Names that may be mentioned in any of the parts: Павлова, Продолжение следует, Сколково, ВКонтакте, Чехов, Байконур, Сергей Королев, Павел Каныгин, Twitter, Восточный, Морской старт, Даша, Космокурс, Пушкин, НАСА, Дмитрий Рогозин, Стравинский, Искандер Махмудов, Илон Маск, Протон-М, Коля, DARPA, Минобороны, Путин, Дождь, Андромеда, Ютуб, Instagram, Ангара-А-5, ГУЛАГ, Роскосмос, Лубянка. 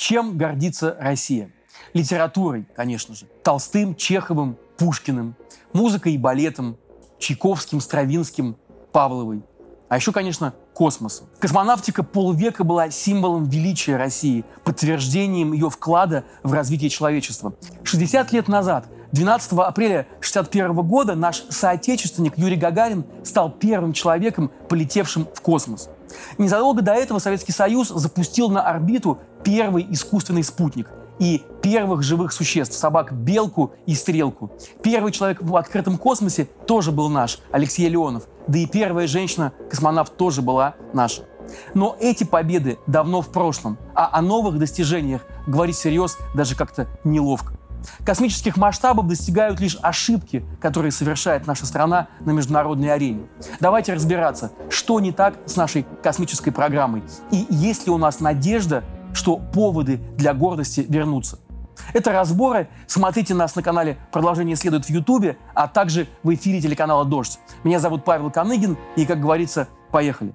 Чем гордится Россия? Литературой, конечно же. Толстым, Чеховым, Пушкиным. Музыкой и балетом. Чайковским, Стравинским, Павловой. А еще, конечно, космосом. Космонавтика полвека была символом величия России, подтверждением ее вклада в развитие человечества. 60 лет назад, 12 апреля 1961 года, наш соотечественник Юрий Гагарин стал первым человеком, полетевшим в космос. Незадолго до этого Советский Союз запустил на орбиту первый искусственный спутник и первых живых существ – собак Белку и Стрелку. Первый человек в открытом космосе тоже был наш, Алексей Леонов. Да и первая женщина-космонавт тоже была наша. Но эти победы давно в прошлом, а о новых достижениях говорить всерьез даже как-то неловко. Космических масштабов достигают лишь ошибки, которые совершает наша страна на международной арене. Давайте разбираться, что не так с нашей космической программой и есть ли у нас надежда, что поводы для гордости вернутся. Это разборы. Смотрите нас на канале «Продолжение следует» в Ютубе, а также в эфире телеканала «Дождь». Меня зовут Павел Каныгин, и, как говорится, поехали.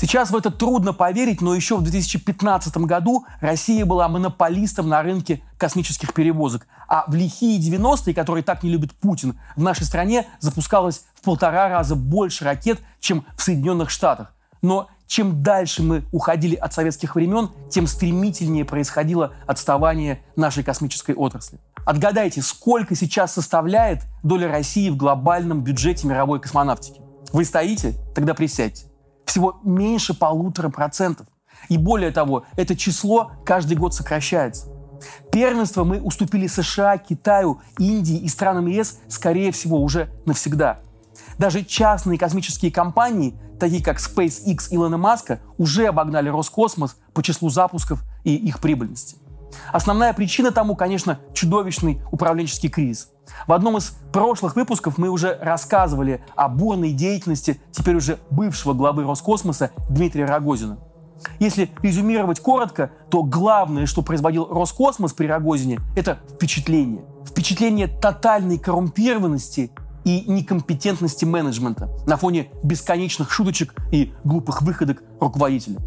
Сейчас в это трудно поверить, но еще в 2015 году Россия была монополистом на рынке космических перевозок. А в лихие 90-е, которые так не любит Путин, в нашей стране запускалось в 1,5 раза больше ракет, чем в Соединенных Штатах. Но чем дальше мы уходили от советских времен, тем стремительнее происходило отставание нашей космической отрасли. Отгадайте, сколько сейчас составляет доля России в глобальном бюджете мировой космонавтики? Вы стоите? Тогда присядьте. Всего меньше 1,5%. И более того, это число каждый год сокращается. Первенство мы уступили США, Китаю, Индии и странам ЕС, скорее всего, уже навсегда. Даже частные космические компании, такие как SpaceX Илона Маска, уже обогнали Роскосмос по числу запусков и их прибыльности. Основная причина тому, конечно, чудовищный управленческий кризис. В одном из прошлых выпусков мы уже рассказывали о бурной деятельности теперь уже бывшего главы Роскосмоса Дмитрия Рогозина. Если резюмировать коротко, то главное, что производил Роскосмос при Рогозине, это впечатление. Впечатление тотальной коррумпированности и некомпетентности менеджмента на фоне бесконечных шуточек и глупых выходок руководителя.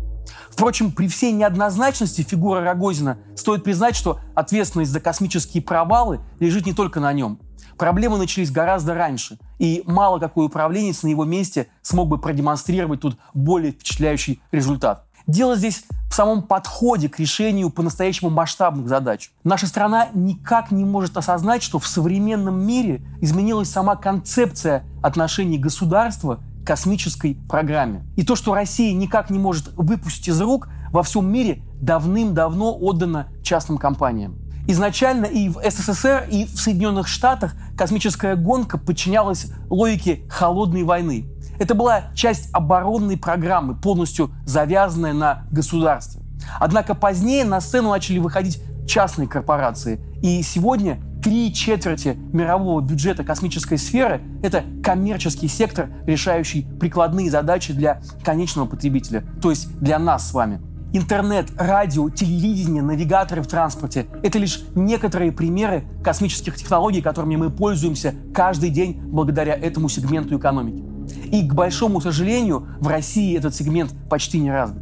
Впрочем, при всей неоднозначности фигуры Рогозина стоит признать, что ответственность за космические провалы лежит не только на нем. Проблемы начались гораздо раньше, и мало какой управленец на его месте смог бы продемонстрировать тут более впечатляющий результат. Дело здесь в самом подходе к решению по-настоящему масштабных задач. Наша страна никак не может осознать, что в современном мире изменилась сама концепция отношений государства к космической программе. И то, что Россия никак не может выпустить из рук, во всем мире давным-давно отдано частным компаниям. Изначально и в СССР, и в Соединенных Штатах космическая гонка подчинялась логике холодной войны. Это была часть оборонной программы, полностью завязанная на государстве. Однако позднее на сцену начали выходить частные корпорации. И сегодня 3/4 мирового бюджета космической сферы – это коммерческий сектор, решающий прикладные задачи для конечного потребителя, то есть для нас с вами. Интернет, радио, телевидение, навигаторы в транспорте – это лишь некоторые примеры космических технологий, которыми мы пользуемся каждый день благодаря этому сегменту экономики. И, к большому сожалению, в России этот сегмент почти не развит.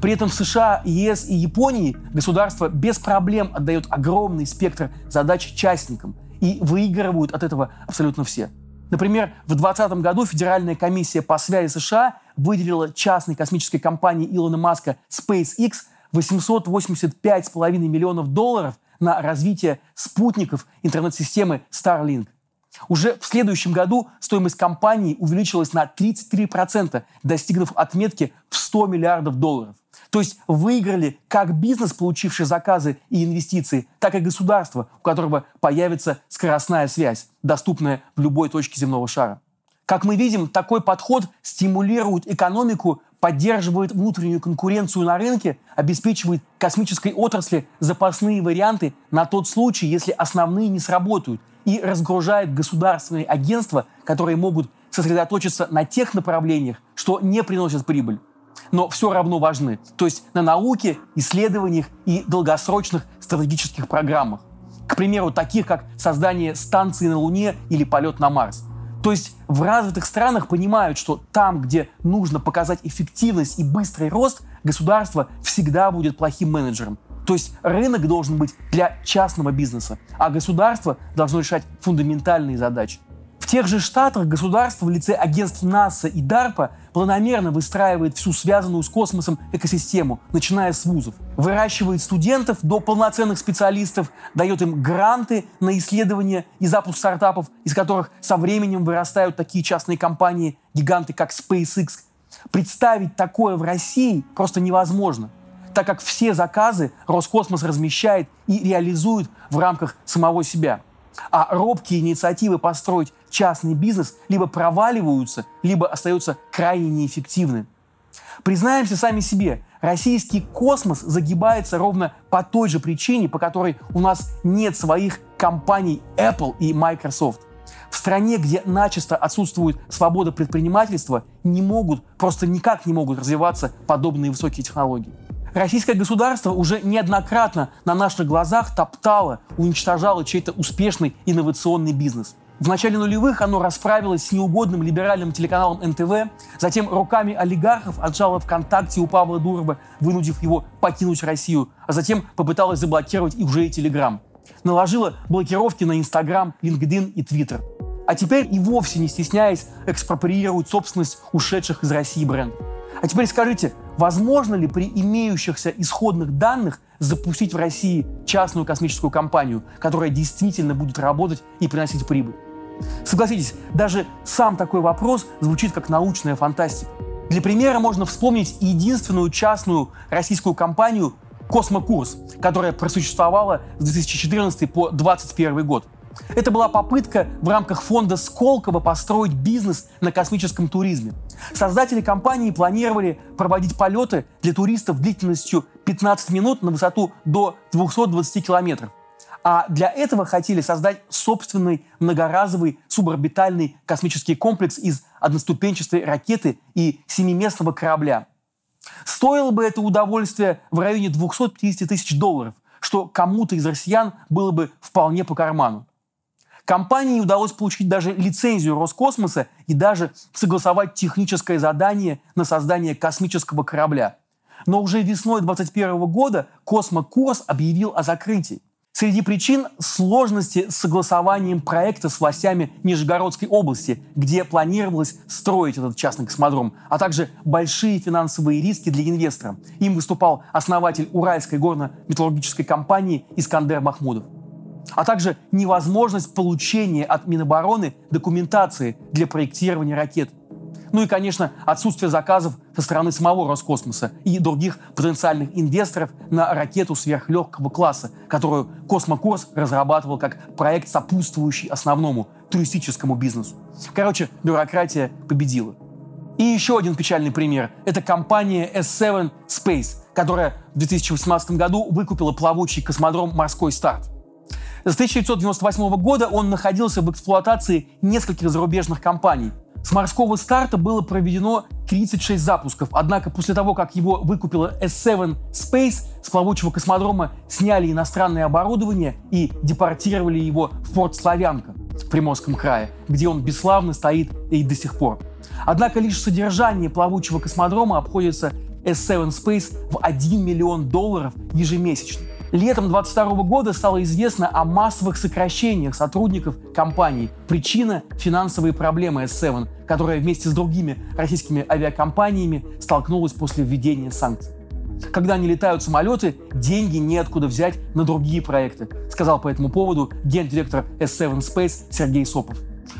При этом в США, ЕС и Японии государство без проблем отдает огромный спектр задач частникам и выигрывают от этого абсолютно все. Например, в 2020 году Федеральная комиссия по связи США выделила частной космической компании Илона Маска SpaceX $885,5 миллионов на развитие спутников интернет-системы Starlink. Уже в следующем году стоимость компании увеличилась на 33%, достигнув отметки в $100 миллиардов. То есть выиграли как бизнес, получивший заказы и инвестиции, так и государство, у которого появится скоростная связь, доступная в любой точке земного шара. Как мы видим, такой подход стимулирует экономику, поддерживает внутреннюю конкуренцию на рынке, обеспечивает космической отрасли запасные варианты на тот случай, если основные не сработают, и разгружает государственные агентства, которые могут сосредоточиться на тех направлениях, что не приносят прибыль, но все равно важны, то есть на науке, исследованиях и долгосрочных стратегических программах. К примеру, таких как создание станции на Луне или полет на Марс. То есть в развитых странах понимают, что там, где нужно показать эффективность и быстрый рост, государство всегда будет плохим менеджером. То есть рынок должен быть для частного бизнеса, а государство должно решать фундаментальные задачи. В тех же Штатах государство в лице агентств НАСА и DARPA планомерно выстраивает всю связанную с космосом экосистему, начиная с вузов. Выращивает студентов до полноценных специалистов, дает им гранты на исследования и запуск стартапов, из которых со временем вырастают такие частные компании, гиганты как SpaceX. Представить такое в России просто невозможно, так как все заказы Роскосмос размещает и реализует в рамках самого себя. А робкие инициативы построить частный бизнес либо проваливаются, либо остаются крайне неэффективны. Признаемся сами себе, российский космос загибается ровно по той же причине, по которой у нас нет своих компаний Apple и Microsoft. В стране, где начисто отсутствует свобода предпринимательства, просто никак не могут развиваться подобные высокие технологии. Российское государство уже неоднократно на наших глазах топтало, уничтожало чей-то успешный инновационный бизнес. В начале нулевых оно расправилось с неугодным либеральным телеканалом НТВ, затем руками олигархов отжало ВКонтакте у Павла Дурова, вынудив его покинуть Россию, а затем попыталось заблокировать и уже и Телеграм. Наложило блокировки на Instagram, LinkedIn и Twitter. А теперь и вовсе не стесняясь экспроприирует собственность ушедших из России брендов. А теперь скажите, возможно ли при имеющихся исходных данных запустить в России частную космическую компанию, которая действительно будет работать и приносить прибыль? Согласитесь, даже сам такой вопрос звучит как научная фантастика. Для примера можно вспомнить единственную частную российскую компанию «Космокурс», которая просуществовала с 2014 по 2021 год. Это была попытка в рамках фонда Сколково построить бизнес на космическом туризме. Создатели компании планировали проводить полеты для туристов длительностью 15 минут на высоту до 220 километров. А для этого хотели создать собственный многоразовый суборбитальный космический комплекс из одноступенчатой ракеты и 7-местного корабля. Стоило бы это удовольствие в районе $250 тысяч, что кому-то из россиян было бы вполне по карману. Компании удалось получить даже лицензию Роскосмоса и даже согласовать техническое задание на создание космического корабля. Но уже весной 2021 года «Космокурс» объявил о закрытии. Среди причин – сложности с согласованием проекта с властями Нижегородской области, где планировалось строить этот частный космодром, а также большие финансовые риски для инвестора. Им выступал основатель Уральской горно-металлургической компании Искандер Махмудов. А также невозможность получения от Минобороны документации для проектирования ракет. Ну и, конечно, отсутствие заказов со стороны самого Роскосмоса и других потенциальных инвесторов на ракету сверхлегкого класса, которую «Космокурс» разрабатывал как проект, сопутствующий основному туристическому бизнесу. Короче, бюрократия победила. И еще один печальный пример – это компания S7 Space, которая в 2018 году выкупила плавучий космодром «Морской старт». С 1998 года он находился в эксплуатации нескольких зарубежных компаний. С «Морского старта» было проведено 36 запусков, однако после того, как его выкупила S7 Space, с плавучего космодрома сняли иностранное оборудование и депортировали его в порт Славянка в Приморском крае, где он бесславно стоит и до сих пор. Однако лишь содержание плавучего космодрома обходится S7 Space в $1 миллион ежемесячно. Летом 2022 года стало известно о массовых сокращениях сотрудников компании. Причина – финансовые проблемы S7, которая вместе с другими российскими авиакомпаниями столкнулась после введения санкций. «Когда не летают самолеты, деньги неоткуда взять на другие проекты», сказал по этому поводу гендиректор S7 Space Сергей Сопов.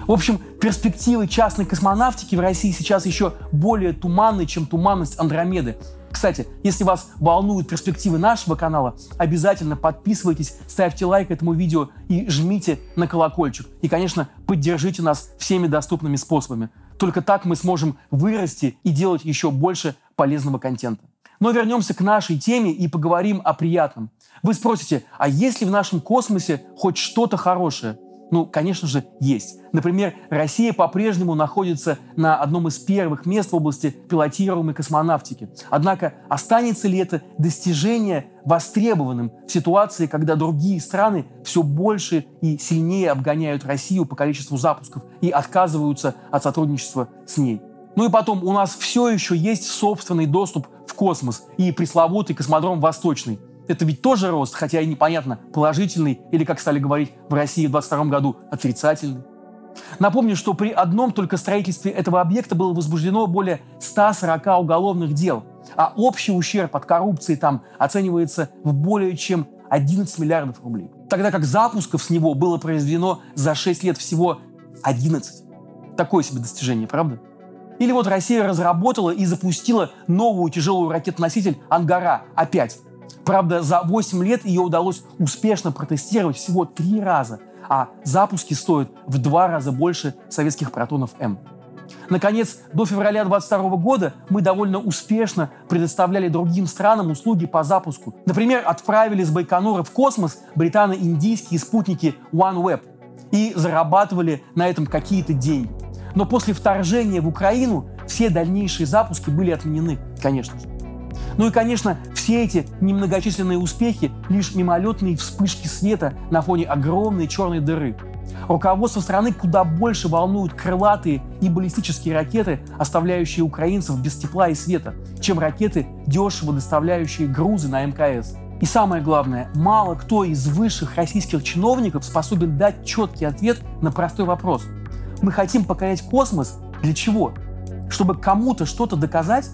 В общем, перспективы частной космонавтики в России сейчас еще более туманны, чем туманность Андромеды. Кстати, если вас волнуют перспективы нашего канала, обязательно подписывайтесь, ставьте лайк этому видео и жмите на колокольчик. И, конечно, поддержите нас всеми доступными способами. Только так мы сможем вырасти и делать еще больше полезного контента. Но вернемся к нашей теме и поговорим о приятном. Вы спросите, а есть ли в нашем космосе хоть что-то хорошее? Ну, конечно же, есть. Например, Россия по-прежнему находится на одном из первых мест в области пилотируемой космонавтики. Однако, останется ли это достижение востребованным в ситуации, когда другие страны все больше и сильнее обгоняют Россию по количеству запусков и отказываются от сотрудничества с ней? Ну и потом, у нас все еще есть собственный доступ в космос и пресловутый космодром «Восточный». Это ведь тоже рост, хотя и непонятно, положительный или, как стали говорить в России в 2022 году, отрицательный. Напомню, что при одном только строительстве этого объекта было возбуждено более 140 уголовных дел, а общий ущерб от коррупции там оценивается в более чем 11 миллиардов рублей. Тогда как запусков с него было произведено за 6 лет всего 11. Такое себе достижение, правда? Или вот Россия разработала и запустила новую тяжелую ракетоноситель «Ангара-А-5». Правда, за 8 лет ее удалось успешно протестировать всего 3 раза, а запуски стоят в 2 раза больше советских «Протонов-М». Наконец, до февраля 2022 года мы довольно успешно предоставляли другим странам услуги по запуску. Например, отправили с Байконура в космос британо-индийские спутники OneWeb и зарабатывали на этом какие-то деньги. Но после вторжения в Украину все дальнейшие запуски были отменены, конечно же. Ну и, конечно, все эти немногочисленные успехи — лишь мимолетные вспышки света на фоне огромной черной дыры. Руководство страны куда больше волнуют крылатые и баллистические ракеты, оставляющие украинцев без тепла и света, чем ракеты, дешево доставляющие грузы на МКС. И самое главное, мало кто из высших российских чиновников способен дать четкий ответ на простой вопрос. Мы хотим покорять космос для чего? Чтобы кому-то что-то доказать?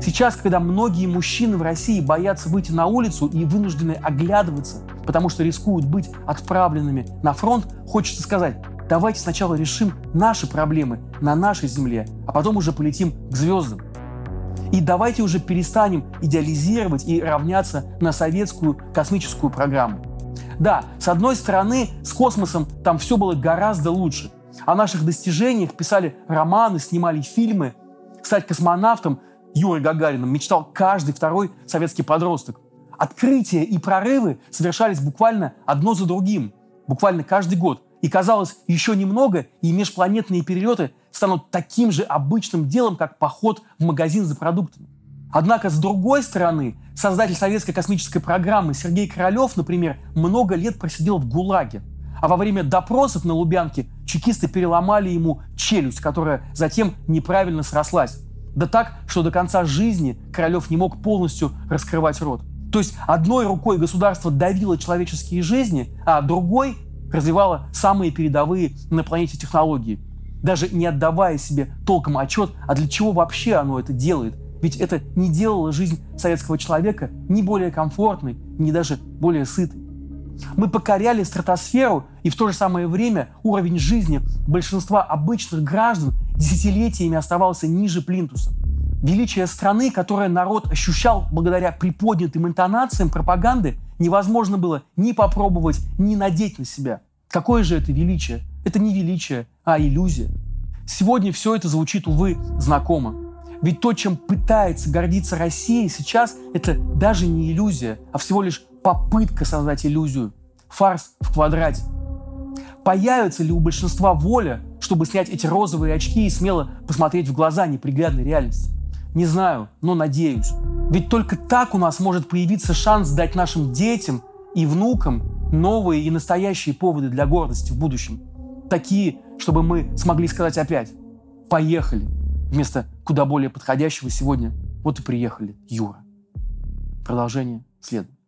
Сейчас, когда многие мужчины в России боятся выйти на улицу и вынуждены оглядываться, потому что рискуют быть отправленными на фронт, хочется сказать: давайте сначала решим наши проблемы на нашей земле, а потом уже полетим к звездам. И давайте уже перестанем идеализировать и равняться на советскую космическую программу. Да, с одной стороны, с космосом там все было гораздо лучше. О наших достижениях писали романы, снимали фильмы. Стать космонавтом Юрий Гагарином мечтал каждый второй советский подросток. Открытия и прорывы совершались буквально одно за другим, буквально каждый год. И казалось, еще немного, и межпланетные перелеты станут таким же обычным делом, как поход в магазин за продуктами. Однако, с другой стороны, создатель советской космической программы Сергей Королев, например, много лет просидел в ГУЛАГе. А во время допросов на Лубянке чекисты переломали ему челюсть, которая затем неправильно срослась. Да так, что до конца жизни Королев не мог полностью раскрывать рот. То есть одной рукой государство давило человеческие жизни, а другой развивало самые передовые на планете технологии, даже не отдавая себе толком отчет, а для чего вообще оно это делает. Ведь это не делало жизнь советского человека ни более комфортной, ни даже более сытой. Мы покоряли стратосферу, и в то же самое время уровень жизни большинства обычных граждан десятилетиями оставался ниже плинтуса. Величие страны, которое народ ощущал благодаря приподнятым интонациям пропаганды, невозможно было ни попробовать, ни надеть на себя. Какое же это величие? Это не величие, а иллюзия. Сегодня все это звучит, увы, знакомо. Ведь то, чем пытается гордиться Россия сейчас, это даже не иллюзия, а всего лишь попытка создать иллюзию. Фарс в квадрате. Появится ли у большинства воля, чтобы снять эти розовые очки и смело посмотреть в глаза неприглядной реальности? Не знаю, но надеюсь. Ведь только так у нас может появиться шанс дать нашим детям и внукам новые и настоящие поводы для гордости в будущем. Такие, чтобы мы смогли сказать опять «поехали», вместо куда более подходящего сегодня «вот и приехали, Юра». Продолжение следует.